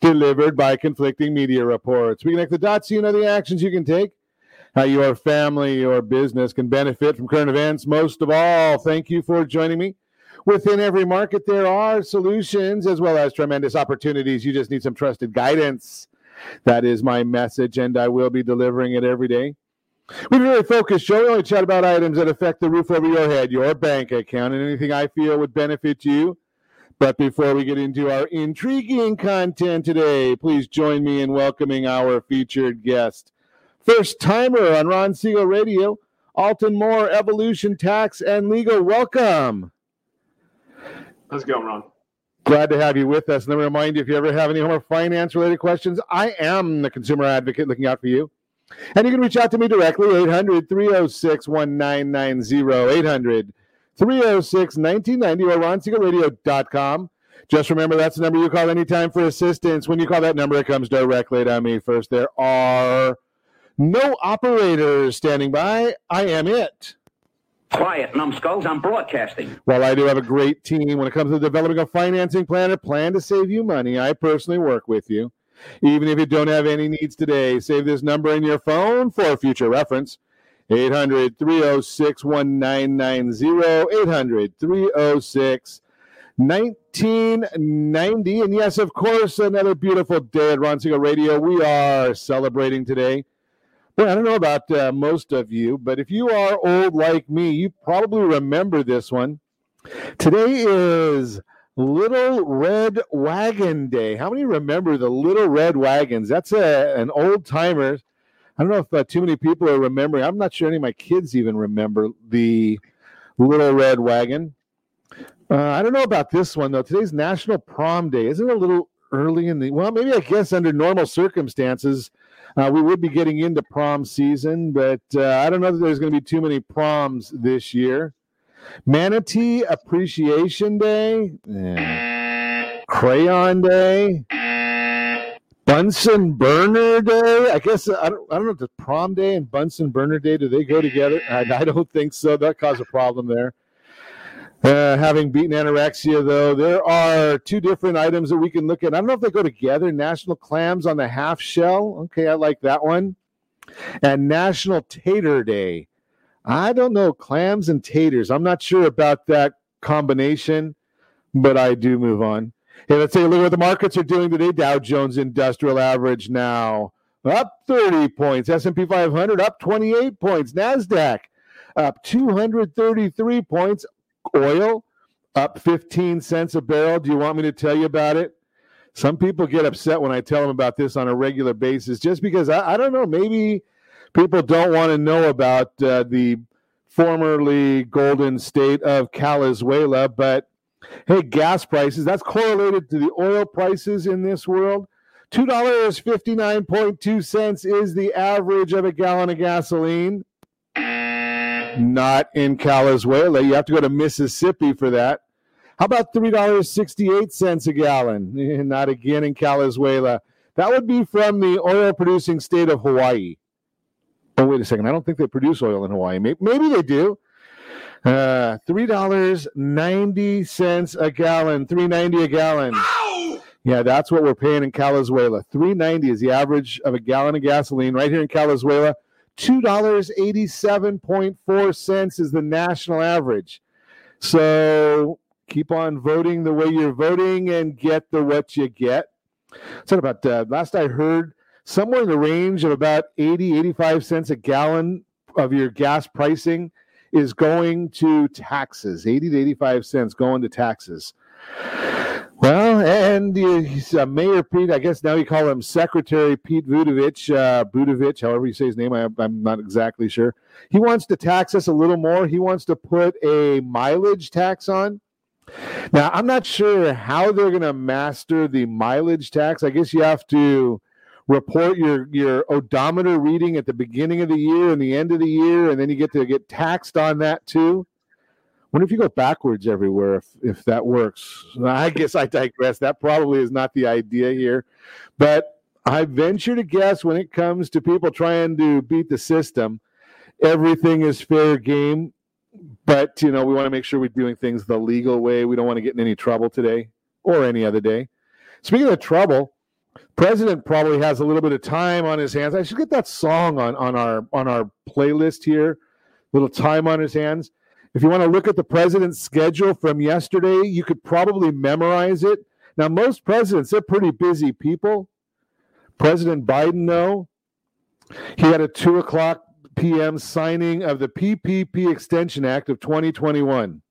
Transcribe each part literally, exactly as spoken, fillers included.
delivered by conflicting media reports. We connect the dots so you know the actions you can take, how your family or business can benefit from current events. Most of all, thank you for joining me. Within every market, there are solutions as well as tremendous opportunities. You just need some trusted guidance. That is my message, and I will be delivering it every day. We've really focused, Joe. We only chat about items that affect the roof over your head, your bank account, and anything I feel would benefit you. But before we get into our intriguing content today, please join me in welcoming our featured guest. First timer on Ron Siegel Radio, Alton Moore, Evolution, Tax and Legal. Welcome. Let's go, Ron. Glad to have you with us. And let me remind you, if you ever have any home or finance-related questions, I am the consumer advocate looking out for you. And you can reach out to me directly, eight hundred, three oh six, nineteen ninety, eight hundred, three oh six, nineteen ninety, or Ron Siegel Radio dot com. Just remember, that's the number you call anytime for assistance. When you call that number, it comes directly to me first. There are no operators standing by. I am it. Quiet, numbskulls. I'm broadcasting. Well, I do have a great team when it comes to developing a financing plan, a plan to save you money. I personally work with you. Even if you don't have any needs today, save this number in your phone for future reference. eight hundred, three oh six, nineteen ninety, eight hundred, three oh six, nineteen ninety. And yes, of course, another beautiful day at Ron Siegel Radio. We are celebrating today. Well, I don't know about uh, most of you, but if you are old like me, you probably remember this one. Today is Little Red Wagon Day. How many remember the Little Red Wagons? That's a, an old timer. I don't know if uh, too many people are remembering. I'm not sure any of my kids even remember the Little Red Wagon. Uh, I don't know about this one, though. Today's National Prom Day. Isn't it a little early in the... Well, maybe I guess under normal circumstances, Uh, we would be getting into prom season, but uh, I don't know that there's going to be too many proms this year. Manatee Appreciation Day. Yeah. Crayon Day. Bunsen Burner Day. I guess, I don't, I don't know if the prom day and Bunsen Burner Day, do they go together? I, I don't think so. That caused a problem there. Uh, having beaten anorexia, though, there are two different items that we can look at. I don't know if they go together. National Clams on the Half Shell. Okay, I like that one. And National Tater Day. I don't know, clams and taters. I'm not sure about that combination, but I do move on. Hey, let's take a look at what the markets are doing today. Dow Jones Industrial Average now up thirty points. S and P five hundred up twenty-eight points. NASDAQ up two hundred thirty-three points. Oil up fifteen cents a barrel. Do you want me to tell you about it? Some people get upset when I tell them about this on a regular basis, just because I, I don't know. Maybe people don't want to know about uh, the formerly golden state of Venezuela, but hey, gas prices, that's correlated to the oil prices in this world. two dollars and fifty-nine point two cents is the average of a gallon of gasoline. Not in Venezuela. You have to go to Mississippi for that. How about three dollars and sixty-eight cents a gallon? Not again in Venezuela. That would be from the oil-producing state of Hawaii. Oh, wait a second. I don't think they produce oil in Hawaii. Maybe, maybe they do. Uh, three dollars and ninety cents a gallon. three dollars and ninety cents a gallon. Ow! Yeah, that's what we're paying in Venezuela. three dollars and ninety cents is the average of a gallon of gasoline right here in Venezuela. two dollars and eighty-seven point four cents is the national average. So keep on voting the way you're voting and get the what you get. So about uh, last I heard, somewhere in the range of about eighty, eighty-five cents a gallon of your gas pricing is going to taxes. eighty to eighty-five cents going to taxes. Well, and uh, Mayor Pete, I guess now you call him Secretary Pete Buttigieg, uh, Buttigieg, however you say his name, I, I'm not exactly sure. He wants to tax us a little more. He wants to put a mileage tax on. Now, I'm not sure how they're going to master the mileage tax. I guess you have to report your, your odometer reading at the beginning of the year and the end of the year, and then you get to get taxed on that too. I wonder if you go backwards everywhere, if, if that works. I guess I digress. That probably is not the idea here. But I venture to guess when it comes to people trying to beat the system, everything is fair game. But, you know, we want to make sure we're doing things the legal way. We don't want to get in any trouble today or any other day. Speaking of trouble, President probably has a little bit of time on his hands. I should get that song on, on our on our playlist here, little time on his hands. If you want to look at the president's schedule from yesterday, you could probably memorize it. Now, most presidents, they're pretty busy people. President Biden, though, he had a two o'clock p.m. signing of the P P P Extension Act of twenty twenty-one.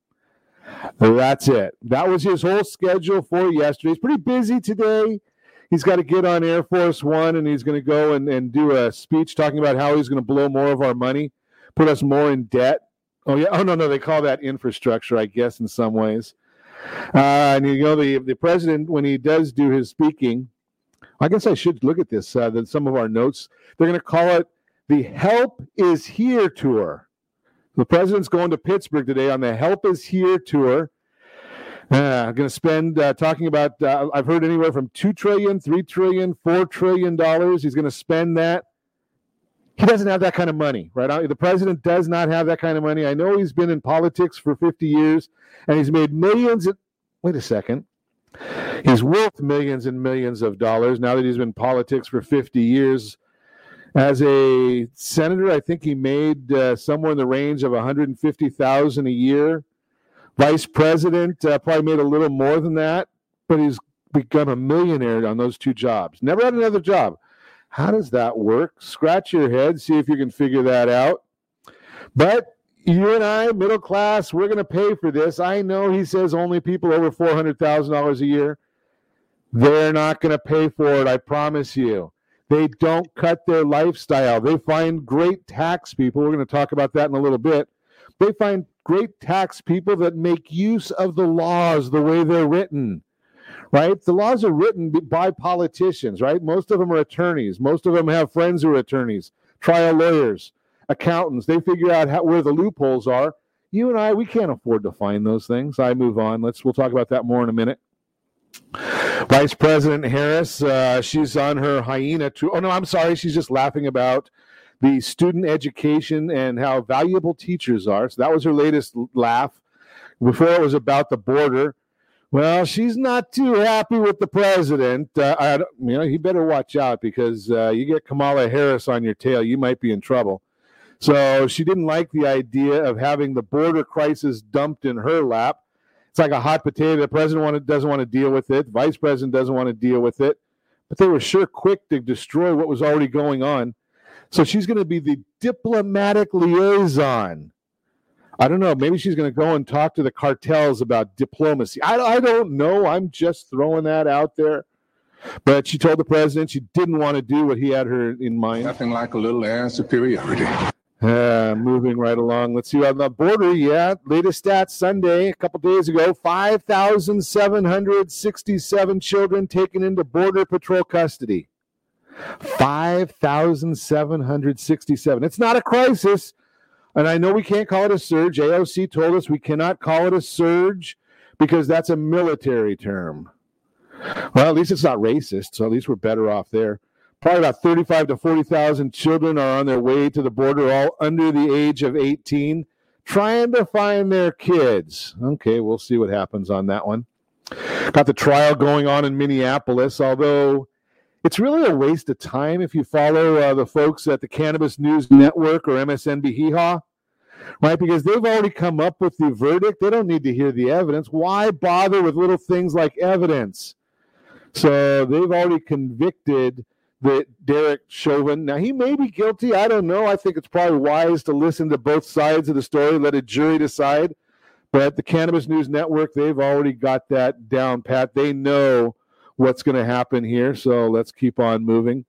That's it. That was his whole schedule for yesterday. He's pretty busy today. He's got to get on Air Force One, and he's going to go and, and do a speech talking about how he's going to blow more of our money, put us more in debt. Oh, yeah. Oh, no, no. They call that infrastructure, I guess, in some ways. Uh, and, you know, the, the president, when he does do his speaking, I guess I should look at this, uh, that some of our notes, they're going to call it the Help Is Here Tour. The president's going to Pittsburgh today on the Help Is Here Tour. Uh, I'm going to spend uh, talking about, uh, I've heard anywhere from two trillion dollars, three trillion dollars, four trillion dollars. He's going to spend that. He doesn't have that kind of money, right? The president does not have that kind of money. I know he's been in politics for fifty years, and he's made millions. Of, wait a second. He's worth millions and millions of dollars now that he's been in politics for fifty years. As a senator, I think he made uh, somewhere in the range of one hundred fifty thousand dollars a year. Vice president uh, probably made a little more than that, but he's become a millionaire on those two jobs. Never had another job. How does that work? Scratch your head, see if you can figure that out. But you and I, middle class, we're going to pay for this. I know he says only people over four hundred thousand dollars a year. They're not going to pay for it, I promise you. They don't cut their lifestyle. They find great tax people. We're going to talk about that in a little bit. They find great tax people that make use of the laws the way they're written. Right? The laws are written by politicians, right? Most of them are attorneys. Most of them have friends who are attorneys, trial lawyers, accountants. They figure out how, where the loopholes are. You and I, we can't afford to find those things. I move on. Let's we'll talk about that more in a minute. Vice President Harris, uh, she's on her hyena tour. Oh, no, I'm sorry. She's just laughing about the student education and how valuable teachers are. So that was her latest laugh. Before it was about the border. Well, she's not too happy with the president. Uh, I, you know, he better watch out because uh, you get Kamala Harris on your tail, you might be in trouble. So she didn't like the idea of having the border crisis dumped in her lap. It's like a hot potato. The president wanted, doesn't want to deal with it. The vice president doesn't want to deal with it. But they were sure quick to destroy what was already going on. So she's going to be the diplomatic liaison. I don't know. Maybe she's going to go and talk to the cartels about diplomacy. I, I don't know. I'm just throwing that out there. But she told the president she didn't want to do what he had her in mind. Nothing like a little air superiority. Uh, moving right along. Let's see. On the border, yeah. Latest stats Sunday, a couple days ago, five thousand seven hundred sixty-seven children taken into Border Patrol custody. five thousand seven hundred sixty-seven. It's not a crisis. And I know we can't call it a surge. A O C told us we cannot call it a surge because that's a military term. Well, at least it's not racist, so at least we're better off there. Probably about thirty-five to forty thousand children are on their way to the border, all under the age of eighteen, trying to find their kids. Okay, we'll see what happens on that one. Got the trial going on in Minneapolis, although it's really a waste of time if you follow uh, the folks at the Cannabis News Network or M S N B C. Right? Because they've already come up with the verdict. They don't need to hear the evidence. Why bother with little things like evidence? So they've already convicted the Derek Chauvin. Now, he may be guilty. I don't know. I think it's probably wise to listen to both sides of the story, let a jury decide. But the Cannabis News Network, they've already got that down pat. They know what's going to happen here, so let's keep on moving.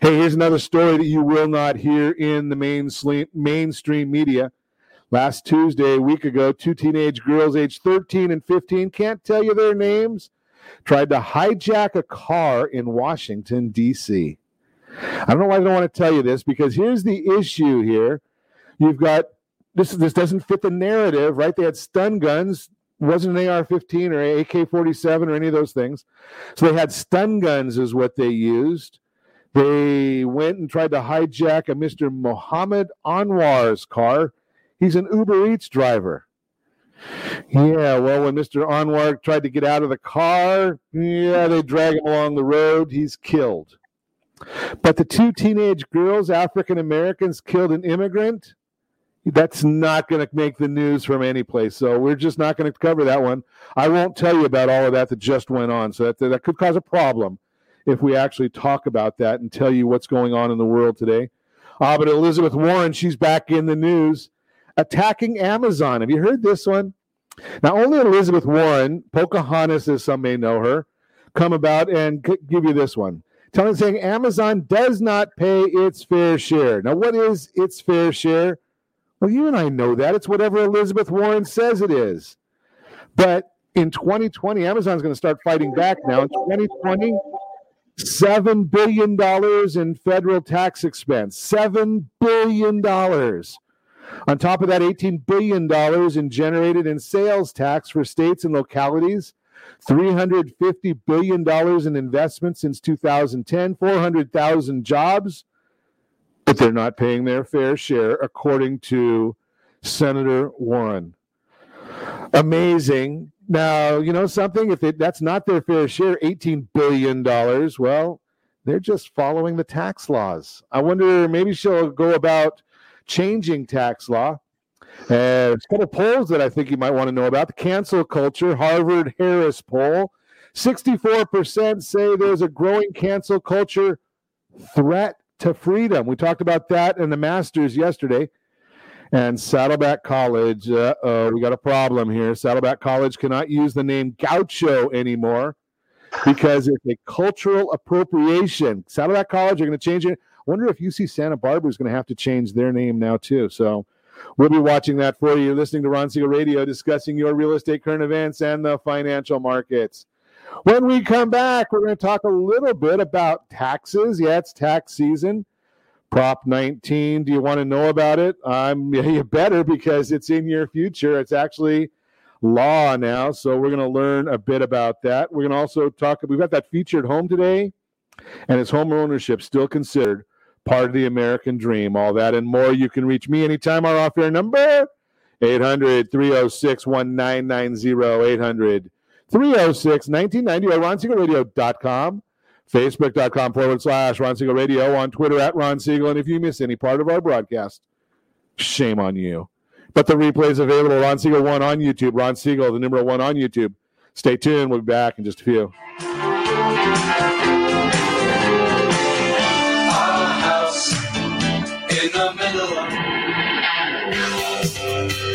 Hey, here's another story that you will not hear in the mainstream media. Last Tuesday, a week ago, two teenage girls aged thirteen and fifteen, can't tell you their names, tried to hijack a car in Washington, D C I don't know why I don't want to tell you this, because here's the issue here. You've got, this, this doesn't fit the narrative, right? They had stun guns. It wasn't an A R fifteen or an A K forty-seven or any of those things. So they had stun guns is what they used. They went and tried to hijack a Mister Mohammed Anwar's car. He's an Uber Eats driver. Yeah, well, when Mister Anwar tried to get out of the car, yeah, they drag him along the road. He's killed. But the two teenage girls, African Americans, killed an immigrant. That's not going to make the news from any place. So we're just not going to cover that one. I won't tell you about all of that that just went on. So that, that could cause a problem if we actually talk about that and tell you what's going on in the world today. Ah, but Elizabeth Warren, she's back in the news, attacking Amazon. Have you heard this one? Now, only Elizabeth Warren, Pocahontas, as some may know her, come about and give you this one. Telling saying Amazon does not pay its fair share. Now, what is its fair share? Well, you and I know that. It's whatever Elizabeth Warren says it is. But in twenty twenty, Amazon's going to start fighting back now. In twenty twenty, seven billion dollars in federal tax expense. seven billion dollars. On top of that, eighteen billion dollars in generated in sales tax for states and localities. three hundred fifty billion dollars in investments since two thousand ten, four hundred thousand jobs, but they're not paying their fair share, according to Senator Warren. Amazing. Now, you know something? If they, that's not their fair share, eighteen billion dollars, well, they're just following the tax laws. I wonder, maybe she'll go about changing tax law. Uh, there's a couple polls that I think you might want to know about. The cancel culture, Harvard-Harris poll. sixty-four percent say there's a growing cancel culture threat to freedom. We talked about that in the Masters yesterday. And Saddleback College, uh, uh, we got a problem here. Saddleback College cannot use the name Gaucho anymore because it's a cultural appropriation. Saddleback College are going to change it. I wonder if U C Santa Barbara is going to have to change their name now too. So we'll be watching that for you. You're listening to Ron Siegel Radio, discussing your real estate, current events, and the financial markets. When we come back, we're going to talk a little bit about taxes. Yeah, it's tax season. Prop nineteen, do you want to know about it? Um, yeah, you better, because it's in your future. It's actually law now, so we're going to learn a bit about that. We're going to also talk, we've got that featured home today, and is home ownership still considered part of the American dream? All that and more. You can reach me anytime. Our off-air number, eight hundred, three oh six, nineteen ninety, eight hundred, three oh six, nineteen ninety, at Ron Siegel Radio dot com, Facebook.com forward slash Ron Siegel Radio, on Twitter at Ron Siegel. And if you miss any part of our broadcast, shame on you. But the replay is available, Ron Siegel one on YouTube, Ron Siegel, the number one on YouTube. Stay tuned. We'll be back in just a few.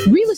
Real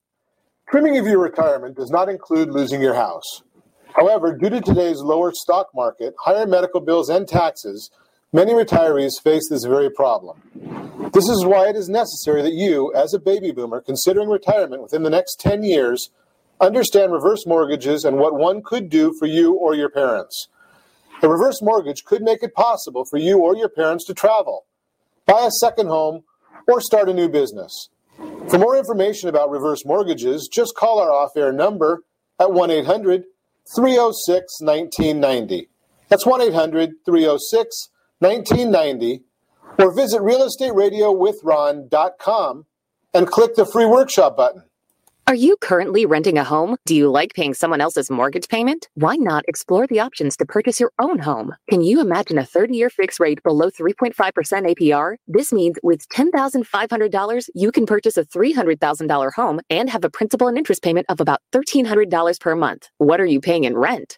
Trimming of your retirement does not include losing your house. However, due to today's lower stock market, higher medical bills, and taxes, many retirees face this very problem. This is why it is necessary that you, as a baby boomer considering retirement within the next ten years, understand reverse mortgages and what one could do for you or your parents. A reverse mortgage could make it possible for you or your parents to travel, buy a second home, or start a new business. For more information about reverse mortgages, just call our off-air number at one eight hundred three oh six nineteen ninety. That's one eight hundred three oh six nineteen ninety, or visit real estate radio with ron dot com and click the free workshop button. Are you currently renting a home? Do you like paying someone else's mortgage payment? Why not explore the options to purchase your own home? Can you imagine a thirty-year fixed rate below three point five percent A P R? This means with ten thousand five hundred dollars, you can purchase a three hundred thousand dollars home and have a principal and interest payment of about one thousand three hundred dollars per month. What are you paying in rent?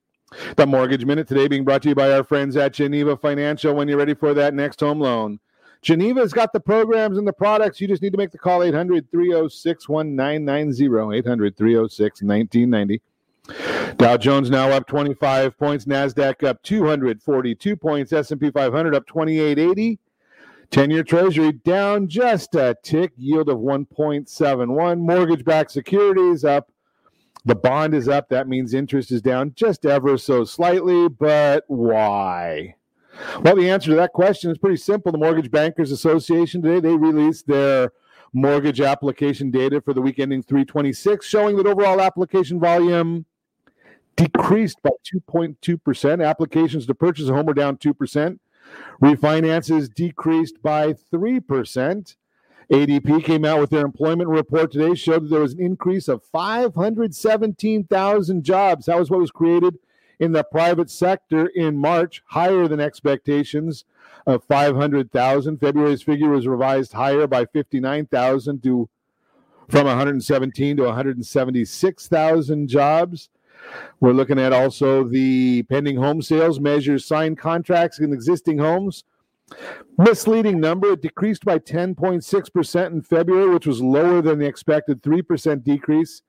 The Mortgage Minute today being brought to you by our friends at Geneva Financial. When you're ready for that next home loan, Geneva's got the programs and the products. You just need to make the call, eight hundred three oh six nineteen ninety, eight hundred three oh six nineteen ninety. Dow Jones now up twenty-five points, NASDAQ up two hundred forty-two points, S and P five hundred up twenty-eight eighty. ten-year Treasury down just a tick, yield of one point seven one. Mortgage-backed securities up. The bond is up. That means interest is down just ever so slightly, but why? Well, the answer to that question is pretty simple. The Mortgage Bankers Association today, they released their mortgage application data for the week ending three twenty-six, showing that overall application volume decreased by two point two percent. Applications to purchase a home were down two percent. Refinances decreased by three percent. A D P came out with their employment report today, showed that there was an increase of five hundred seventeen thousand jobs. That was what was created in the private sector in March, higher than expectations of five hundred thousand. February's figure was revised higher by fifty-nine thousand to from one hundred seventeen to one hundred seventy-six thousand jobs. We're looking at also the pending home sales measures, signed contracts in existing homes. Misleading number. It decreased by ten point six percent in February, which was lower than the expected three percent decrease.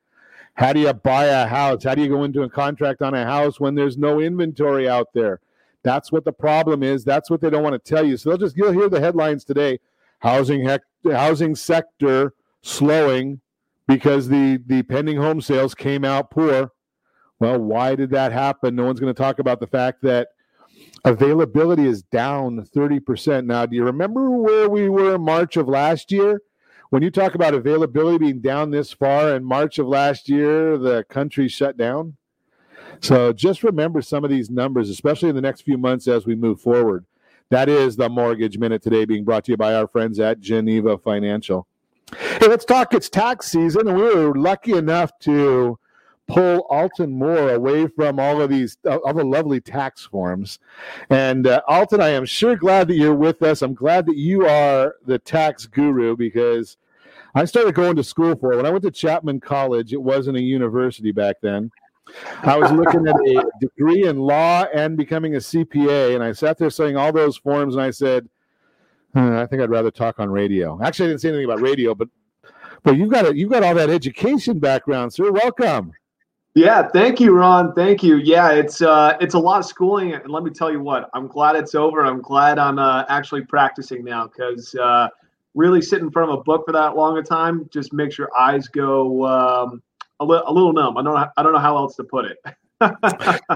How do you buy a house? How do you go into a contract on a house when there's no inventory out there? That's what the problem is. That's what they don't want to tell you. So they'll just, you'll hear the headlines today. Housing hec- housing sector slowing because the, the pending home sales came out poor. Well, why did that happen? No one's going to talk about the fact that availability is down thirty percent. Now, do you remember where we were in March of last year? When you talk about availability being down this far, in March of last year, the country shut down. So just remember some of these numbers, especially in the next few months as we move forward. That is the Mortgage Minute today being brought to you by our friends at Geneva Financial. Hey, let's talk. It's tax season, and we were lucky enough to pull Alton Moore away from all of these, all the lovely tax forms. And uh, Alton, I am sure glad that you're with us. I'm glad that you are the tax guru, because I started going to school for it. When I went to Chapman College, it wasn't a university back then. I was looking at a degree in law and becoming a C P A, and I sat there saying all those forms, and I said, Uh, I think I'd rather talk on radio. Actually, I didn't say anything about radio, but but you've got a, you've got all that education background, sir. Welcome. Yeah, thank you, Ron. Thank you. Yeah, it's uh, it's a lot of schooling, and let me tell you what, I'm glad it's over. I'm glad I'm uh, actually practicing now, because uh, really sitting in front of a book for that long a time just makes your eyes go um, a, li- a little numb. I don't I don't know how else to put it.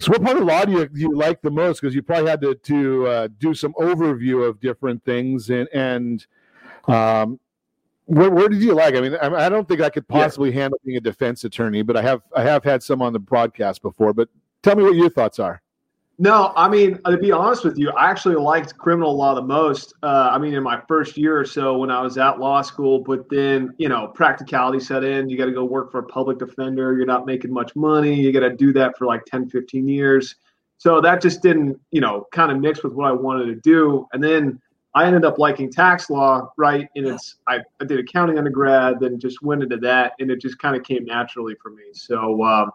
So what part of law do you, do you like the most? Because you probably had to, to uh, do some overview of different things. And, and um, where, where did you like? I mean, I don't think I could possibly yeah. handle being a defense attorney, but I have I have had some on the broadcast before. But tell me what your thoughts are. No, I mean, to be honest with you, I actually liked criminal law the most. Uh, I mean, in my first year or so when I was at law school, but then, you know, practicality set in. You got to go work for a public defender. You're not making much money. You got to do that for like ten, fifteen years. So that just didn't, you know, kind of mix with what I wanted to do. And then I ended up liking tax law, right? And it's, I, I did accounting undergrad, then just went into that, and it just kind of came naturally for me. So, um,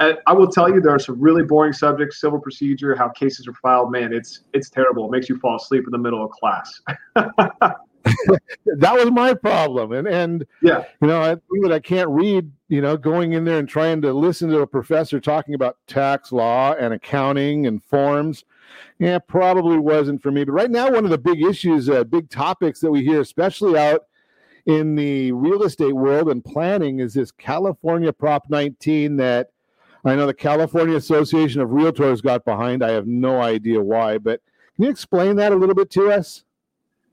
And I will tell you, there are some really boring subjects, civil procedure, how cases are filed. Man, it's it's terrible. It makes you fall asleep in the middle of class. That was my problem. And, and yeah. you know, I think that I can't read, you know, going in there and trying to listen to a professor talking about tax law and accounting and forms. Yeah, probably wasn't for me. But right now, one of the big issues, uh, big topics that we hear, especially out in the real estate world and planning, is this California Prop nineteen that I know the California Association of Realtors got behind. I have no idea why, but can you explain that a little bit to us?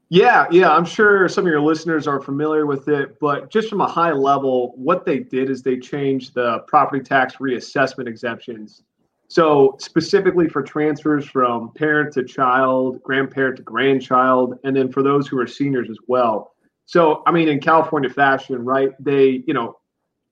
Yeah, yeah, I'm sure some of your listeners are familiar with it, but just from a high level, what they did is they changed the property tax reassessment exemptions. So specifically for transfers from parent to child, grandparent to grandchild, and then for those who are seniors as well. So, I mean, in California fashion, right, they, you know,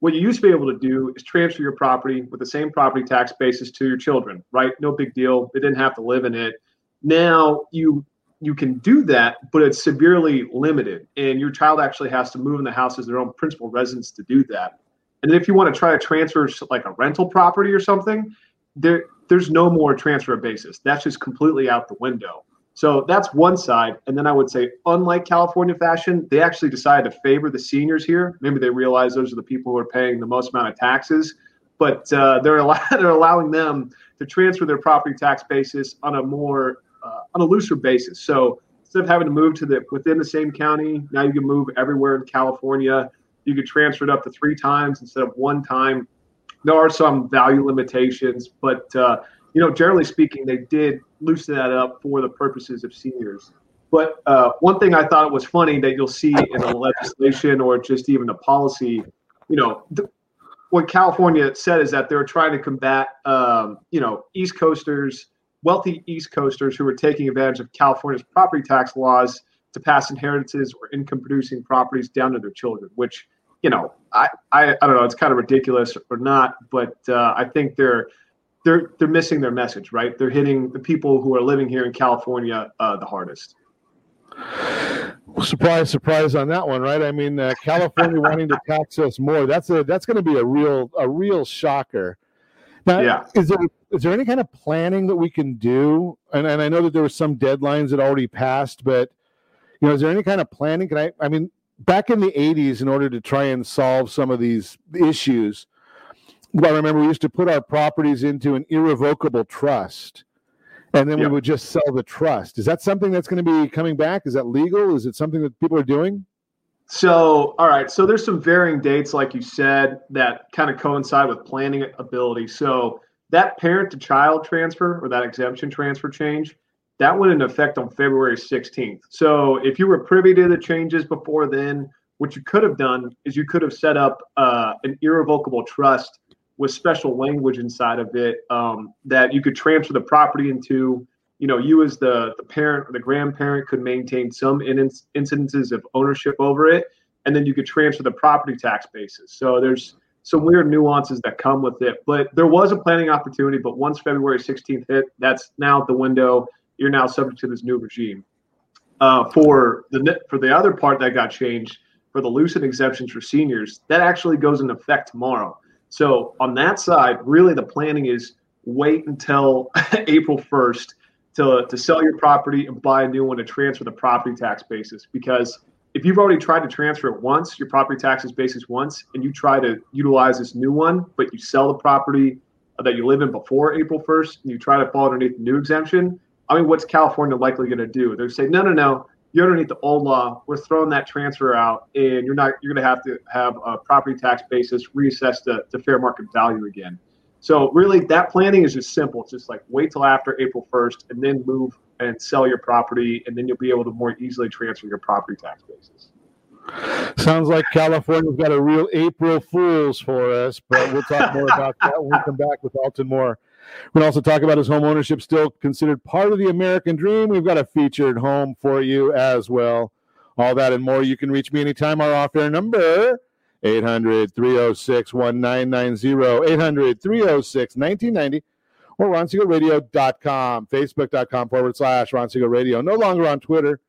what you used to be able to do is transfer your property with the same property tax basis to your children, right? No big deal. They didn't have to live in it. Now you you can do that, but it's severely limited. And your child actually has to move in the house as their own principal residence to do that. And if you want to try to transfer like a rental property or something, there there's no more transfer basis. That's just completely out the window. So that's one side. And then I would say, unlike California fashion, they actually decided to favor the seniors here. Maybe they realize those are the people who are paying the most amount of taxes, but uh, they're, allow- they're allowing them to transfer their property tax basis on a more, uh, on a looser basis. So instead of having to move to the within the same county, now you can move everywhere in California. You could transfer it up to three times instead of one time. There are some value limitations, but uh, you know, generally speaking, they did loosen that up for the purposes of seniors. But uh, one thing I thought was funny that you'll see in the legislation or just even the policy, you know, th- what California said is that they're trying to combat, um, you know, East Coasters, wealthy East Coasters who are taking advantage of California's property tax laws to pass inheritances or income-producing properties down to their children, which, you know, I, I, I don't know, it's kind of ridiculous or not, but uh, I think they're They're they're missing their message, right? They're hitting the people who are living here in California uh, the hardest. Surprise, surprise on that one, right? I mean, uh, California wanting to tax us more—that's a that's going to be a real a real shocker. Now, yeah. is there is there any kind of planning that we can do? And and I know that there were some deadlines that already passed, but you know, is there any kind of planning? Can I? I mean, back in the eighties, in order to try and solve some of these issues. Well, I remember we used to put our properties into an irrevocable trust, and then yep. we would just sell the trust. Is that something that's going to be coming back? Is that legal? Is it something that people are doing? So, all right. So there's some varying dates, like you said, that kind of coincide with planning ability. So that parent-to-child transfer or that exemption transfer change, that went into effect on February sixteenth. So if you were privy to the changes before then, what you could have done is you could have set up uh, an irrevocable trust with special language inside of it um, that you could transfer the property into. You know, you as the, the parent or the grandparent could maintain some in- incidences of ownership over it, and then you could transfer the property tax basis. So there's some weird nuances that come with it, but there was a planning opportunity, but once February sixteenth hit, that's now out the window. You're now subject to this new regime. Uh, for the for the other part that got changed, for the loosened exemptions for seniors, that actually goes into effect tomorrow. So on that side, really the planning is wait until April first to, to sell your property and buy a new one to transfer the property tax basis. Because if you've already tried to transfer it once, your property taxes basis once, and you try to utilize this new one, but you sell the property that you live in before April first, and you try to fall underneath the new exemption, I mean, what's California likely going to do? They're saying, no, no, no, you're underneath the old law. We're throwing that transfer out, and you're not. You're going to have to have a property tax basis reassessed to, to fair market value again. So really, that planning is just simple. It's just like wait till after April first, and then move and sell your property, and then you'll be able to more easily transfer your property tax basis. Sounds like California's got a real April Fool's for us, but we'll talk more about that when we come back with Alton Moore. We'll also talk about his home ownership still considered part of the American dream. We've got a featured home for you as well. All that and more. You can reach me anytime. Our off-air number, eight hundred, three oh six, nineteen ninety, eight hundred, three oh six, nineteen ninety, or Ron Siegel Radio dot com, Facebook.com forward slash Ron Siegel Radio. No longer on Twitter.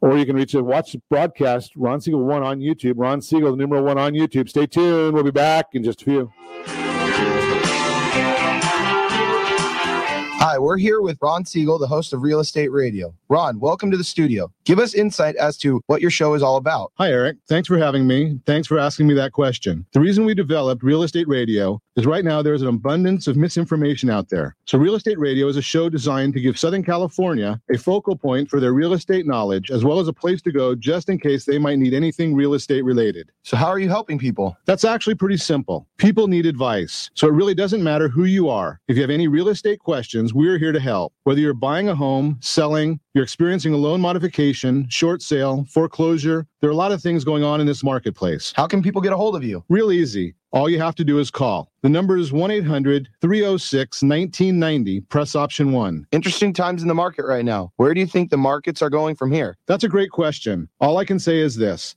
Or you can reach and watch the broadcast, Ron Siegel one on YouTube, Ron Siegel, the numeral one on YouTube. Stay tuned. We'll be back in just a few. Hi, we're here with Ron Siegel, the host of Real Estate Radio. Ron, welcome to the studio. Give us insight as to what your show is all about. Hi, Eric. Thanks for having me. Thanks for asking me that question. The reason we developed Real Estate Radio is right now there's an abundance of misinformation out there. So Real Estate Radio is a show designed to give Southern California a focal point for their real estate knowledge, as well as a place to go just in case they might need anything real estate related. So how are you helping people? That's actually pretty simple. People need advice. So it really doesn't matter who you are. If you have any real estate questions, we're here to help. Whether you're buying a home, selling, you're experiencing a loan modification, short sale, foreclosure, there are a lot of things going on in this marketplace. How can people get a hold of you? Real easy. All you have to do is call. The number is one eight hundred, three oh six, nineteen ninety, press option one. Interesting times in the market right now. Where do you think the markets are going from here? That's a great question. All I can say is this.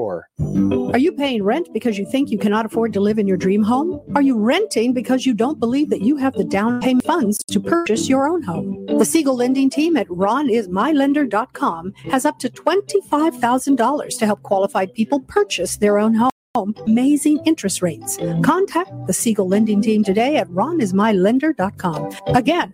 Are you paying rent because you think you cannot afford to live in your dream home? Are you renting because you don't believe that you have the down payment funds to purchase your own home? The Siegel Lending Team at Ron Is My Lender dot com has up to twenty-five thousand dollars to help qualified people purchase their own home. Amazing interest rates. Contact the Siegel Lending Team today at Ron Is My Lender dot com. Again,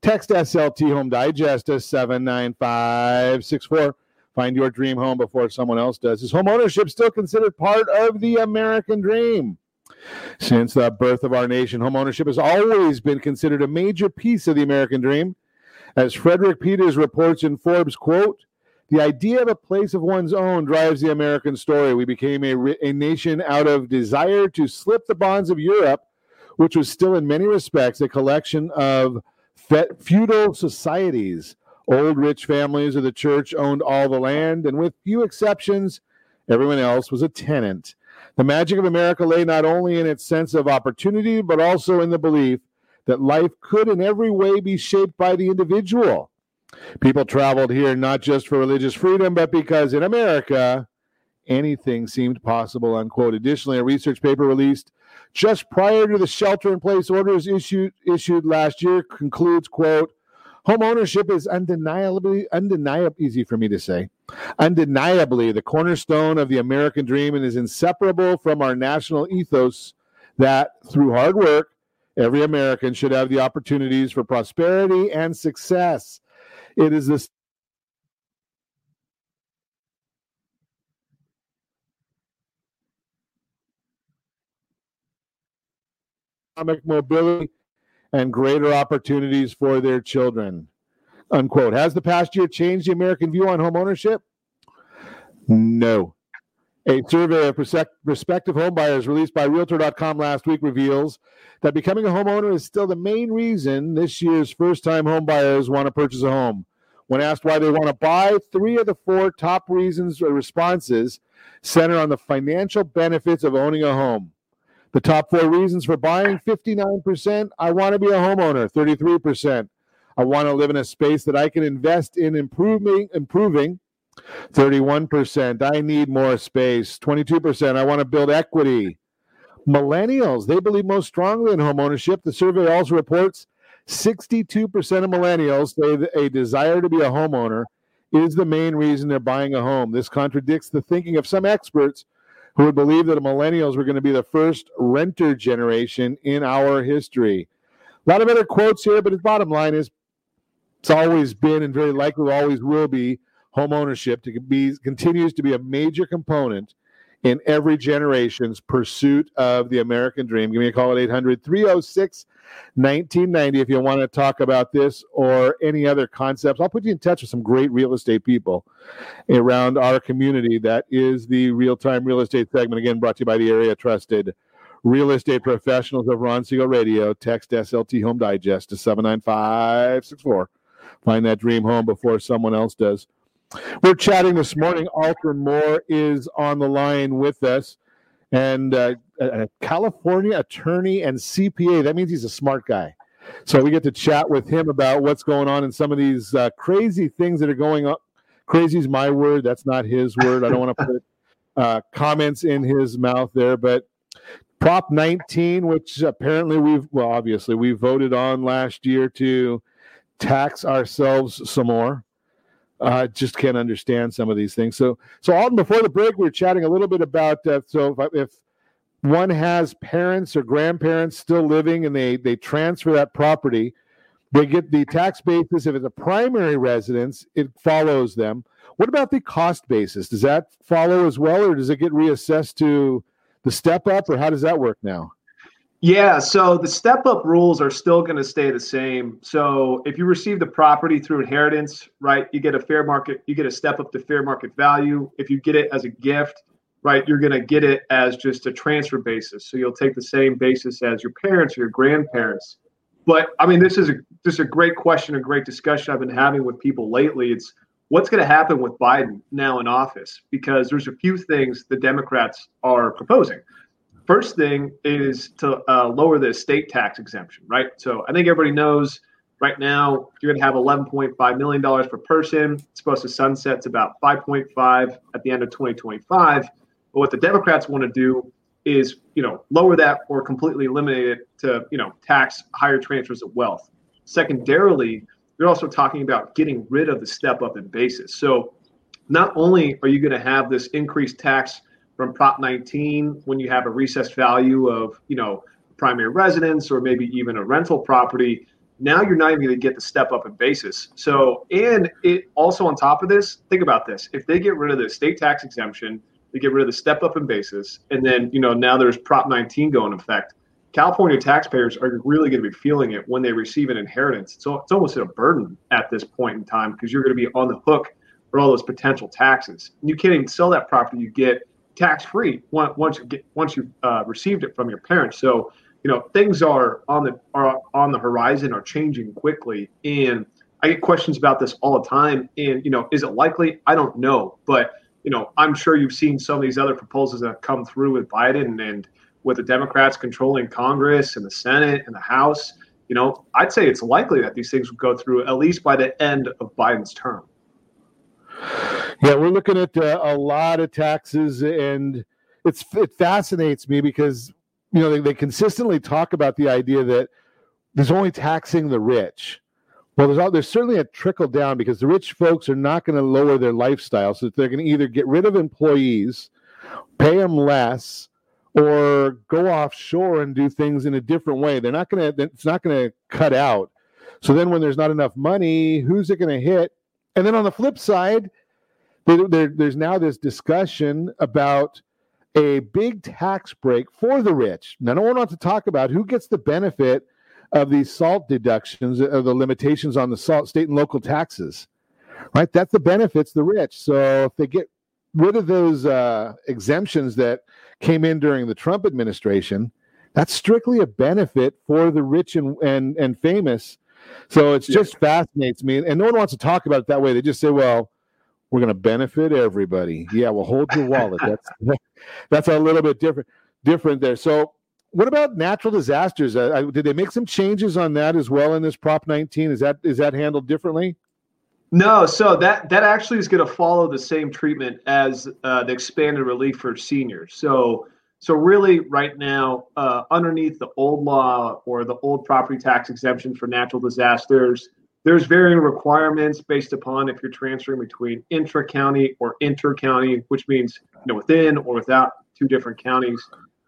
Text S L T Home Digest to seven nine five six four. Find your dream home before someone else does. Is home ownership still considered part of the American dream? Since the birth of our nation, homeownership has always been considered a major piece of the American dream. As Frederick Peters reports in Forbes, quote, "The idea of a place of one's own drives the American story. We became a, a nation out of desire to slip the bonds of Europe, which was still in many respects a collection of fe- feudal societies. Old rich families of the church owned all the land, and with few exceptions, everyone else was a tenant. The magic of America lay not only in its sense of opportunity, but also in the belief that life could in every way be shaped by the individual. People traveled here not just for religious freedom, but because in America, anything seemed possible," unquote. Additionally, a research paper released just prior to the shelter-in-place orders issued issued last year concludes, quote, "Home ownership is undeniably, undeniably, easy for me to say, undeniably the cornerstone of the American dream and is inseparable from our national ethos that through hard work, every American should have the opportunities for prosperity and success. It is this economic mobility and greater opportunities for their children," unquote. Has the past year changed the American view on homeownership? No. A survey of prospective homebuyers released by Realtor dot com last week reveals that becoming a homeowner is still the main reason this year's first-time homebuyers want to purchase a home. When asked why they want to buy, three of the four top reasons or responses center on the financial benefits of owning a home. The top four reasons for buying, fifty-nine percent, I want to be a homeowner, thirty-three percent, I want to live in a space that I can invest in improving, improving. thirty-one percent, I need more space. twenty-two percent, I want to build equity. Millennials, they believe most strongly in homeownership. The survey also reports sixty-two percent of millennials say that a desire to be a homeowner is the main reason they're buying a home. This contradicts the thinking of some experts who would believe that millennials were going to be the first renter generation in our history. A lot of other quotes here, but the bottom line is it's always been and very likely always will be home ownership to be, continues to be a major component in every generation's pursuit of the American dream. Give me a call at eight hundred, three oh six, nineteen ninety if you want to talk about this or any other concepts. I'll put you in touch with some great real estate people around our community. That is the Real-Time Real Estate segment, again, brought to you by the area-trusted real estate professionals of Ron Siegel Radio. Text S L T Home Digest to seven nine five six four. Find that dream home before someone else does. We're chatting this morning. Alton Moore is on the line with us, and uh, a California attorney and C P A. That means he's a smart guy. So we get to chat with him about what's going on and some of these uh, crazy things that are going up. Crazy is my word. That's not his word. I don't want to put uh, comments in his mouth there. But Prop nineteen, which apparently we've, well, obviously we voted on last year to tax ourselves some more. I uh, just can't understand some of these things. So, so Alton, before the break, we were chatting a little bit about uh, so if, if one has parents or grandparents still living and they, they transfer that property, they get the tax basis. If it's a primary residence, it follows them. What about the cost basis? Does that follow as well, or does it get reassessed to the step up, or how does that work now? Yeah, so the step-up rules are still going to stay the same. So if you receive the property through inheritance, right, you get a fair market, you get a step-up to fair market value. If you get it as a gift, right, you're going to get it as just a transfer basis. So you'll take the same basis as your parents or your grandparents. But, I mean, this is a, this is a great question, a great discussion I've been having with people lately. It's what's going to happen with Biden now in office, because there's a few things the Democrats are proposing. First thing is to uh, lower the estate tax exemption, right? So I think everybody knows right now you're going to have eleven point five million dollars per person. It's supposed to sunset to about five point five at the end of twenty twenty-five. But what the Democrats want to do is, you know, lower that or completely eliminate it to, you know, tax higher transfers of wealth. Secondarily, they're also talking about getting rid of the step up in basis. So not only are you going to have this increased tax from Prop nineteen, when you have a recessed value of, you know, primary residence or maybe even a rental property, now you're not even going to get the step up in basis. So, and it also on top of this, think about this. If they get rid of the estate tax exemption, They get rid of the step up in basis. And then, you know, now there's Prop nineteen going in effect. California taxpayers are really going to be feeling it when they receive an inheritance. So it's almost a burden at this point in time because you're going to be on the hook for all those potential taxes. You can't even sell that property you get tax-free once you get, once you uh, received it from your parents. So, you know, things are on the are on the horizon, are changing quickly. And I get questions about this all the time. And, you know, is it likely? I don't know. But, you know, I'm sure you've seen some of these other proposals that have come through with Biden and, and with the Democrats controlling Congress and the Senate and the House. You know, I'd say it's likely that these things will go through at least by the end of Biden's term. Yeah, we're looking at uh, a lot of taxes, and it's it fascinates me because, you know, they, they consistently talk about the idea that there's only taxing the rich. Well, there's all, there's certainly a trickle down because the rich folks are not going to lower their lifestyle, so they're going to either get rid of employees, pay them less, or go offshore and do things in a different way. They're not going to. It's not going to cut out. So then, when there's not enough money, who's it going to hit? And then on the flip side, there, there, there's now this discussion about a big tax break for the rich. Now, no one wants to talk about who gets the benefit of these SALT deductions, or the limitations on the SALT state and local taxes, right? That's the benefits, the rich. So if they get rid of those uh, exemptions that came in during the Trump administration, that's strictly a benefit for the rich and and, and famous. So it just yeah. fascinates me, and no one wants to talk about it that way. They just say, well, we're going to benefit everybody. Yeah, well, hold your wallet. That's that's a little bit different different there. So what about natural disasters? I, I, did they make some changes on that as well in this Prop nineteen? Is that is that handled differently? No, so that, that actually is going to follow the same treatment as uh, the expanded relief for seniors. So So really right now, uh, underneath the old law or the old property tax exemption for natural disasters, there's varying requirements based upon if you're transferring between intra-county or inter-county, which means, you know, within or without two different counties.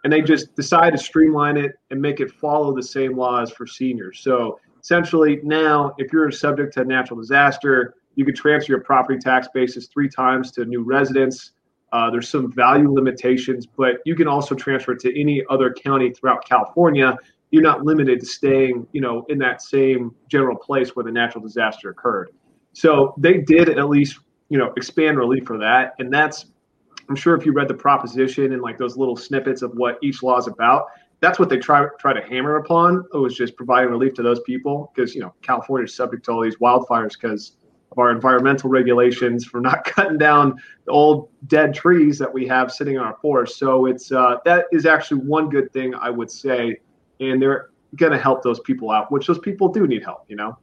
And they just decide to streamline it and make it follow the same laws for seniors. So essentially now, if you're subject to a natural disaster, you can transfer your property tax basis three times to new residents. Uh, there's some value limitations, but you can also transfer it to any other county throughout California. You're not limited to staying, you know, in that same general place where the natural disaster occurred. So they did at least, you know, expand relief for that. And that's, I'm sure if you read the proposition and like those little snippets of what each law is about, that's what they try, try to hammer upon. It was just providing relief to those people because, you know, California is subject to all these wildfires because our environmental regulations for not cutting down the old dead trees that we have sitting on our forests. So it's uh, that is actually one good thing, I would say, and they're going to help those people out, which those people do need help, you know.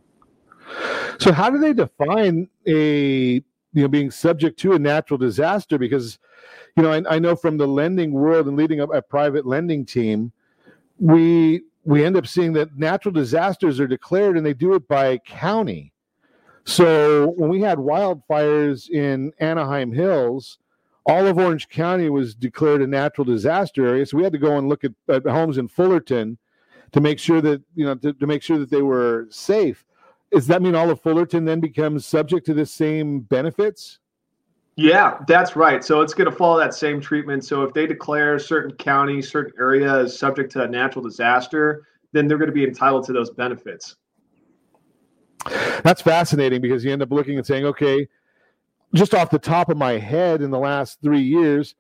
So how do they define a, you know, being subject to a natural disaster? Because, you know, I, I know from the lending world and leading up a private lending team, we we end up seeing that natural disasters are declared and they do it by county. So when we had wildfires in Anaheim Hills, all of Orange County was declared a natural disaster area. So we had to go and look at, at homes in Fullerton to make sure that, you know, to, to make sure that they were safe. Does that mean all of Fullerton then becomes subject to the same benefits? Yeah, that's right. So it's going to follow that same treatment. So if they declare a certain county, certain area is subject to a natural disaster, then they're going to be entitled to those benefits. That's fascinating because you end up looking and saying, okay, just off the top of my head in the last three years,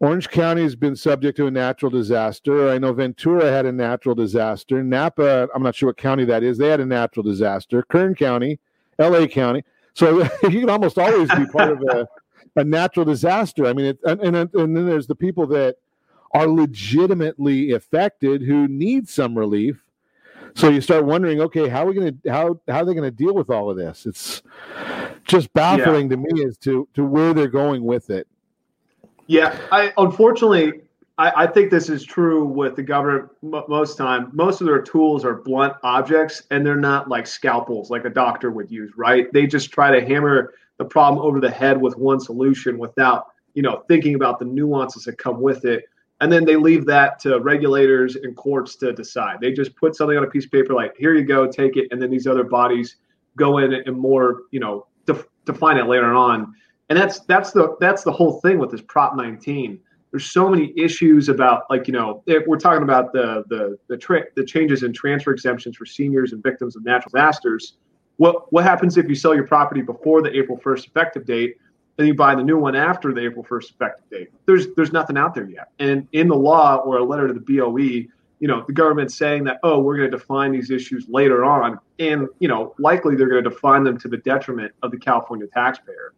Orange County has been subject to a natural disaster. I know Ventura had a natural disaster. Napa, I'm not sure what county that is. They had a natural disaster. Kern County, L A County. So you can almost always be part of a, a natural disaster. I mean, it, and, and, and then there's the people that are legitimately affected who need some relief. So you start wondering, okay, how are we going to how how are they going to deal with all of this? It's just baffling yeah. to me as to, to where they're going with it. Yeah, I unfortunately I, I think this is true with the government m- most time. Most of their tools are blunt objects, and they're not like scalpels like a doctor would use, right? They just try to hammer the problem over the head with one solution without, you know, thinking about the nuances that come with it. And then they leave that to regulators and courts to decide. They just put something on a piece of paper like, here you go, take it. And then these other bodies go in and more, you know, def- define it later on. And that's that's the that's the whole thing with this Prop nineteen. There's so many issues about, like, you know, if we're talking about the the the tra- the changes in transfer exemptions for seniors and victims of natural disasters. What what happens if you sell your property before the April first effective date and you buy the new one after the April first effective date? There's there's nothing out there yet. And in the law or a letter to the B O E, you know, the government's saying that, oh, we're going to define these issues later on. And, you know, likely they're going to define them to the detriment of the California taxpayer.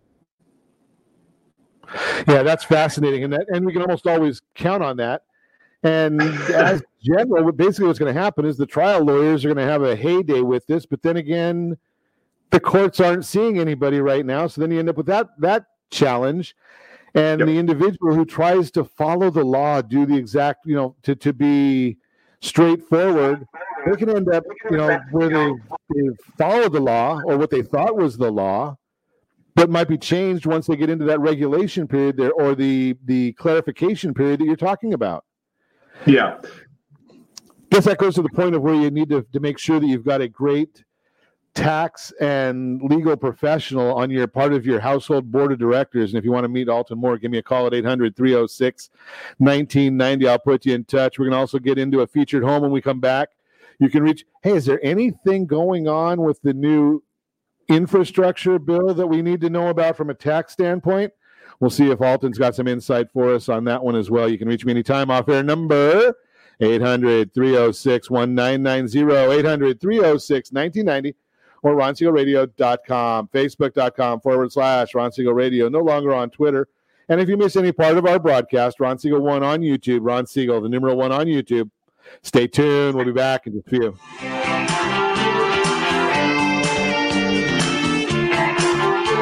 Yeah, that's fascinating. And that, and we can almost always count on that. And as general, basically what's going to happen is the trial lawyers are going to have a heyday with this. But then again, the courts aren't seeing anybody right now. So then you end up with that that challenge. And yep. The individual who tries to follow the law, do the exact, you know, to, to be straightforward, they can end up, you know, where they, they follow the law or what they thought was the law, but might be changed once they get into that regulation period there or the, the clarification period that you're talking about. Yeah. Guess that goes to the point of where you need to, to make sure that you've got a great tax and legal professional on your part of your household board of directors. And if you want to meet Alton Moore, give me a call at eight hundred, three oh six, nineteen ninety. I'll put you in touch. We're going to also get into a featured home when we come back. You can reach, hey, is there anything going on with the new infrastructure bill that we need to know about from a tax standpoint? We'll see if Alton's got some insight for us on that one as well. You can reach me anytime off air number eight hundred, three oh six, nineteen ninety, eight hundred, three oh six, nineteen ninety, or Ron Siegel Radio dot com, Facebook dot com forward slash Ron Siegel Radio, no longer on Twitter. And if you miss any part of our broadcast, Ron Siegel one on YouTube, Ron Siegel, the numeral one on YouTube. Stay tuned. We'll be back in a few.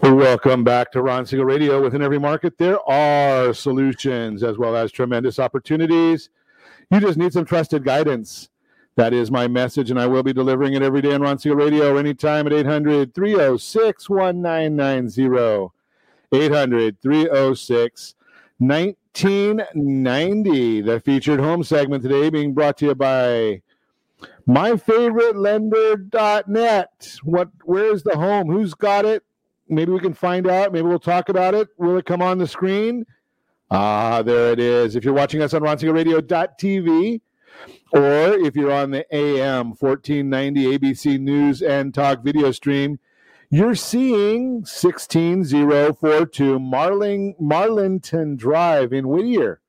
Welcome back to Ron Siegel Radio. Within every market, there are solutions as well as tremendous opportunities. You just need some trusted guidance. That is my message, and I will be delivering it every day on Ron Siegel Radio, anytime at eight hundred three oh six one nine nine zero. eight hundred three oh six one nine nine zero. The featured home segment today being brought to you by my favorite lender dot net. What, where's the home? Who's got it? Maybe we can find out. Maybe we'll talk about it. Will it come on the screen? Ah, there it is. If you're watching us on Ron Siegel Radio dot t v, or if you're on the A M fourteen ninety A B C News and Talk video stream, you're seeing one six oh four two Marling, Marlington Drive in Whittier.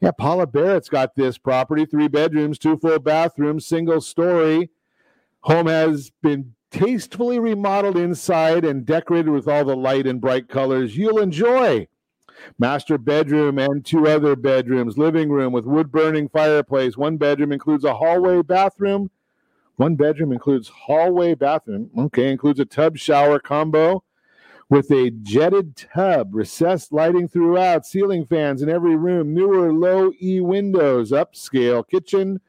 Yeah, Paula Barrett's got this property, three bedrooms, two full bathrooms, single story. Home has been tastefully remodeled inside and decorated with all the light and bright colors you'll enjoy. Master bedroom and two other bedrooms, living room with wood-burning fireplace. One bedroom includes a hallway bathroom. One bedroom includes hallway bathroom. Okay, includes a tub shower combo with a jetted tub, recessed lighting throughout, ceiling fans in every room, newer low-E windows, upscale kitchen.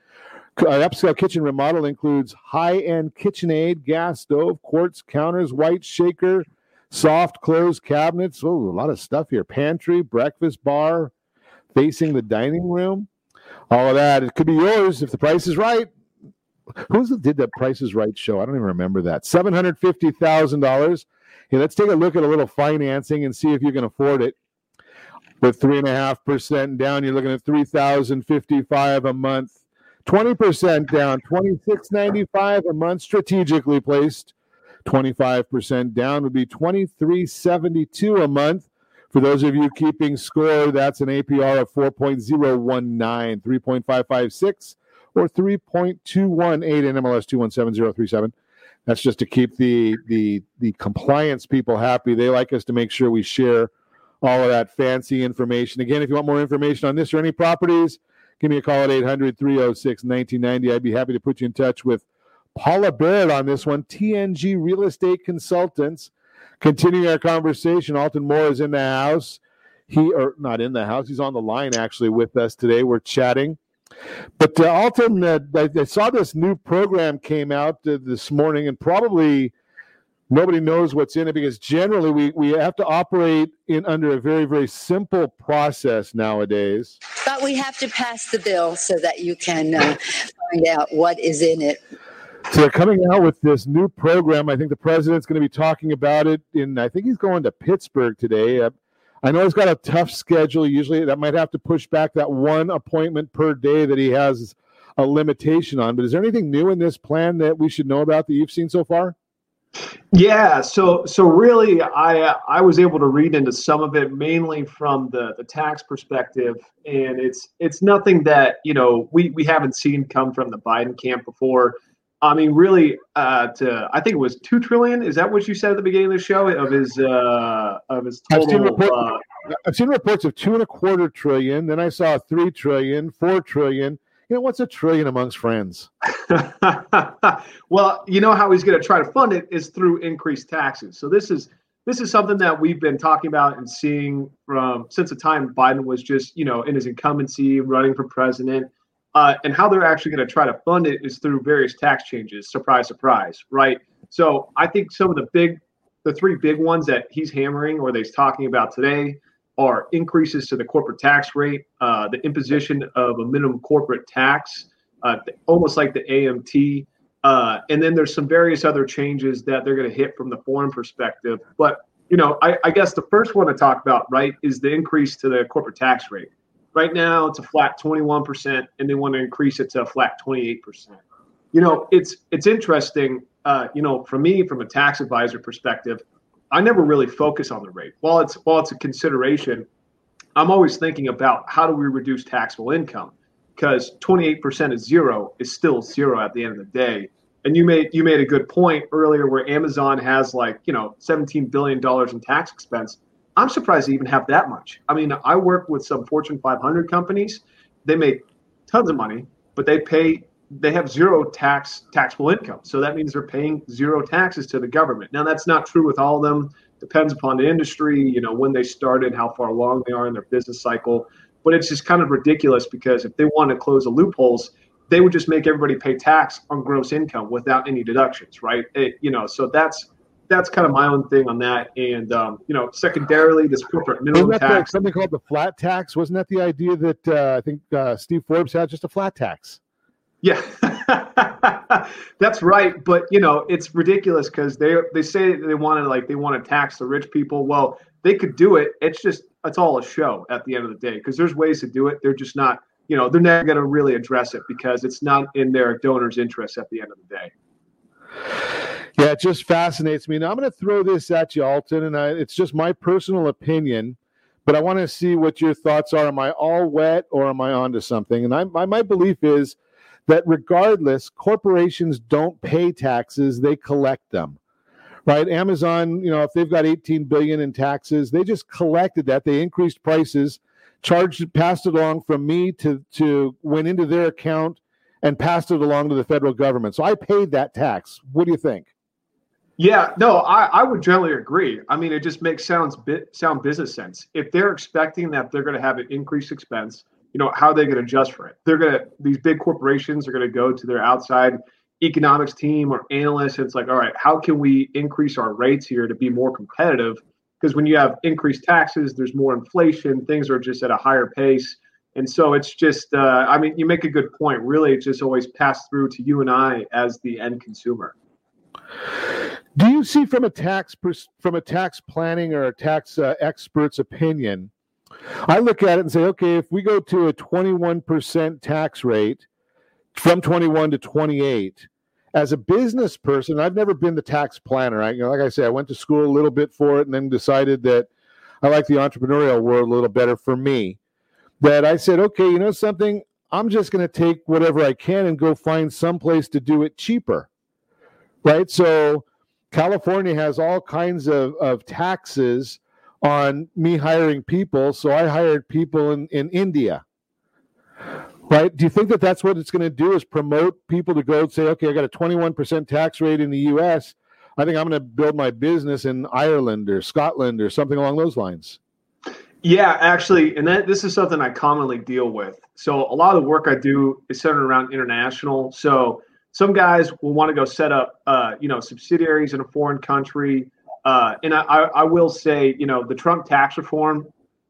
Uh, upscale kitchen remodel includes high-end KitchenAid, gas stove, quartz counters, white shaker, soft close cabinets. Oh, a lot of stuff here. Pantry, breakfast bar, facing the dining room. All of that. It could be yours if the price is right. Who did the Price is Right show? I don't even remember that. seven hundred fifty thousand dollars. Hey, let's take a look at a little financing and see if you can afford it. With three point five percent down, you're looking at three thousand fifty-five dollars a month. twenty percent down, twenty-six ninety-five a month, strategically placed. twenty-five percent down would be twenty-three seventy-two a month. For those of you keeping score, that's an A P R of four point oh one nine, three point five five six, or three point two one eight in M L S two one seven zero three seven. That's just to keep the, the, the compliance people happy. They like us to make sure we share all of that fancy information. Again, if you want more information on this or any properties, give me a call at eight hundred three oh six one nine nine zero. I'd be happy to put you in touch with Paula Barrett on this one, T N G Real Estate Consultants. Continuing our conversation, Alton Moore is in the house. He, or not in the house, he's on the line actually with us today. We're chatting. But uh, Alton, uh, I, I saw this new program came out uh, this morning, and probably nobody knows what's in it because generally we, we have to operate in under a very, very simple process nowadays. But we have to pass the bill so that you can uh, find out what is in it. So they're coming out with this new program. I think the president's going to be talking about it in, I think he's going to Pittsburgh today. Uh, I know he's got a tough schedule. Usually that might have to push back that one appointment per day that he has a limitation on. But is there anything new in this plan that we should know about that you've seen so far? Yeah, so so really, I I was able to read into some of it mainly from the, the tax perspective, and it's it's nothing that you know we, we haven't seen come from the Biden camp before. I mean, really, uh, to I think it was two trillion. Is that what you said at the beginning of the show of his uh, of his total? I've seen, report, uh, I've seen reports of two and a quarter trillion. Then I saw three trillion, four trillion. You know, what's a trillion amongst friends? Well, you know how he's going to try to fund it is through increased taxes. So this is this is something that we've been talking about and seeing from since the time Biden was just, you know, in his incumbency running for president. Uh, and how they're actually going to try to fund it is through various tax changes. Surprise, surprise, right? So I think some of the big, the three big ones that he's hammering or that he's talking about today are increases to the corporate tax rate, uh, the imposition of a minimum corporate tax, uh, almost like the A M T. Uh, and then there's some various other changes that they're going to hit from the foreign perspective. But, you know, I, I guess the first one to talk about, right, is the increase to the corporate tax rate. Right now, it's a flat twenty-one percent, and they want to increase it to a flat twenty-eight percent. You know, it's it's interesting, uh, you know, for me, from a tax advisor perspective, I never really focus on the rate. While it's while it's a consideration, I'm always thinking about how do we reduce taxable income, because twenty-eight percent of zero is still zero at the end of the day. And you made you made a good point earlier where Amazon has like, you know, seventeen billion dollars in tax expense. I'm surprised they even have that much. I mean, I work with some Fortune five hundred companies. They make tons of money, but they pay they have zero tax taxable income. So that means they're paying zero taxes to the government. Now, that's not true with all of them. Depends upon the industry, you know, when they started, how far along they are in their business cycle. But it's just kind of ridiculous, because if they want to close the loopholes, they would just make everybody pay tax on gross income without any deductions, right? It, you know, so that's that's kind of my own thing on that. And, um, you know, secondarily, this corporate minimum tax. Like something called the flat tax. Wasn't that the idea that uh, I think uh, Steve Forbes had, just a flat tax? Yeah, that's right. But, you know, it's ridiculous, because they they say they want to like they want to tax the rich people. Well, they could do it. It's just it's all a show at the end of the day, because there's ways to do it. They're just not. You know, they're never going to really address it, because it's not in their donors' interest at the end of the day. Yeah, it just fascinates me. Now, I'm going to throw this at you, Alton, and I, it's just my personal opinion, but I want to see what your thoughts are. Am I all wet, or am I onto something? And I, my, my belief is that regardless, corporations don't pay taxes. They collect them, right? Amazon, you know, if they've got eighteen billion dollars in taxes, they just collected that. They increased prices, charged, passed it along from me to, to went into their account and passed it along to the federal government. So I paid that tax. What do you think? Yeah, no, I, I would generally agree. I mean, it just makes sounds bit, sound business sense. If they're expecting that they're going to have an increased expense, you know, how are they going to adjust for it? They're going to, these big corporations are going to go to their outside economics team or analysts. And it's like, all right, how can we increase our rates here to be more competitive? Because when you have increased taxes, there's more inflation. Things are just at a higher pace. And so it's just, uh, I mean, you make a good point. Really, it's just always passed through to you and I as the end consumer. Do you see from a tax from a tax planning or a tax uh, expert's opinion, I look at it and say, okay, if we go to a twenty-one percent tax rate from twenty-one to twenty-eight, as a business person, I've never been the tax planner. I, you know, like I say, I went to school a little bit for it and then decided that I like the entrepreneurial world a little better for me. That I said, okay, you know something, I'm just going to take whatever I can and go find someplace to do it cheaper, right? So California has all kinds of, of taxes on me hiring people. So I hired people in, in India. Right? Do you think that that's what it's going to do, is promote people to go and say, okay, I got a twenty-one percent tax rate in the U S. I think I'm going to build my business in Ireland or Scotland or something along those lines. Yeah, actually. And that, this is something I commonly deal with. So a lot of the work I do is centered around international. So some guys will want to go set up, uh, you know, subsidiaries in a foreign country. Uh, and I, I will say, you know, the Trump tax reform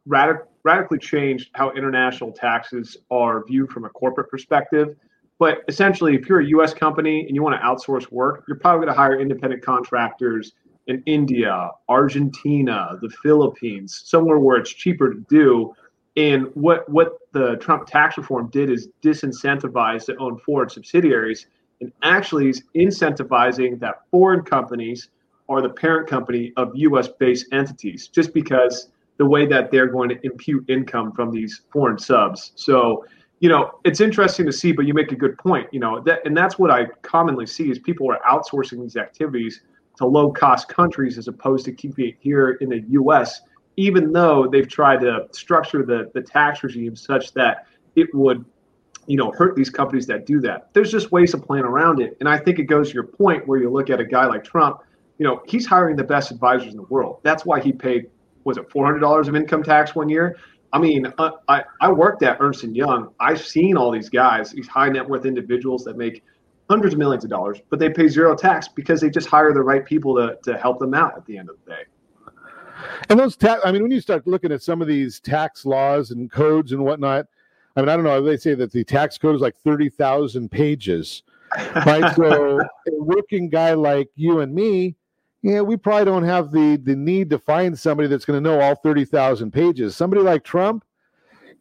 radical, radically changed how international taxes are viewed from a corporate perspective. But essentially, if you're a U S company and you want to outsource work, you're probably going to hire independent contractors in India, Argentina, the Philippines, somewhere where it's cheaper to do. And what, what the Trump tax reform did is disincentivize to own foreign subsidiaries, and actually is incentivizing that foreign companies are the parent company of U S-based entities, just because the way that they're going to impute income from these foreign subs. So, you know, it's interesting to see, but you make a good point, you know, that, and that's what I commonly see, is people are outsourcing these activities to low cost countries as opposed to keeping it here in the U S, even though they've tried to structure the, the tax regime such that it would, you know, hurt these companies that do that. There's just ways to plan around it. And I think it goes to your point where you look at a guy like Trump, you know, he's hiring the best advisors in the world. That's why he paid was it four hundred dollars of income tax one year? I mean, uh, I, I worked at Ernst and Young. I've seen all these guys, these high net worth individuals that make hundreds of millions of dollars, but they pay zero tax because they just hire the right people to, to help them out at the end of the day. And those tax, I mean, when you start looking at some of these tax laws and codes and whatnot, I mean, I don't know, they say that the tax code is like thirty thousand pages, right? So a working guy like you and me, yeah, we probably don't have the, the need to find somebody that's going to know all thirty thousand pages. Somebody like Trump,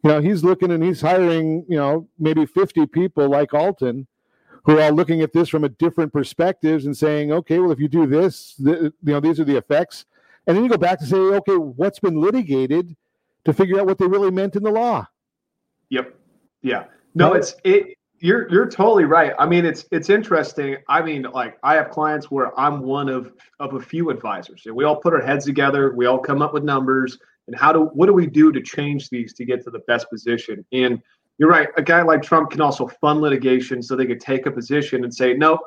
you know, he's looking and he's hiring, you know, maybe fifty people like Alton who are looking at this from a different perspectives and saying, okay, well, if you do this, th- you know, these are the effects. And then you go back to say, okay, what's been litigated to figure out what they really meant in the law. Yep. Yeah. No, it's it. You're you're totally right. I mean, it's it's interesting. I mean, like I have clients where I'm one of of a few advisors, and we all put our heads together. We all come up with numbers, and how do what do we do to change these to get to the best position? And you're right. A guy like Trump can also fund litigation, so they could take a position and say, no,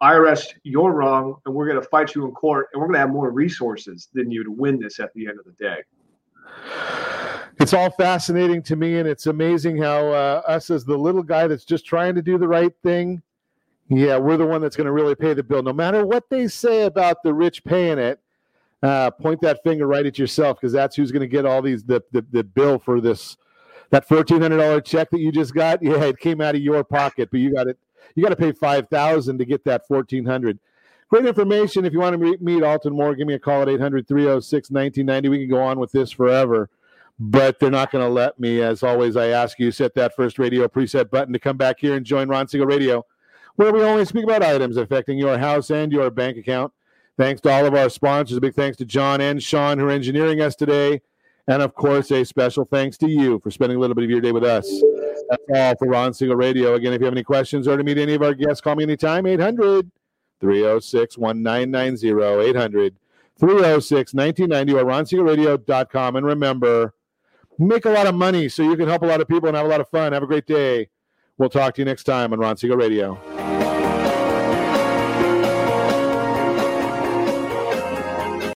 I R S, you're wrong, and we're going to fight you in court, and we're going to have more resources than you to win this at the end of the day. It's all fascinating to me, and it's amazing how uh, us as the little guy that's just trying to do the right thing, yeah, we're the one that's going to really pay the bill. No matter what they say about the rich paying it, uh, point that finger right at yourself, because that's who's going to get all these the, the the bill for this. That fourteen hundred dollars check that you just got, yeah, it came out of your pocket, but you got it. You got to pay five thousand dollars to get that fourteen hundred dollars. Great information. If you want to meet Alton Moore, give me a call at eight hundred, three oh six, nineteen ninety. We can go on with this forever, but they're not going to let me. As always, I ask you, set that first radio preset button to come back here and join Ron Siegel Radio, where we only speak about items affecting your house and your bank account. Thanks to all of our sponsors. A big thanks to John and Sean, who are engineering us today. And, of course, a special thanks to you for spending a little bit of your day with us. That's all for Ron Siegel Radio. Again, if you have any questions or to meet any of our guests, call me anytime, eight hundred, three oh six, nineteen ninety, eight hundred, three oh six, nineteen ninety, or Ron Siegel Radio dot com. And remember, make a lot of money so you can help a lot of people and have a lot of fun. Have a great day. We'll talk to you next time on Ron Siegel Radio.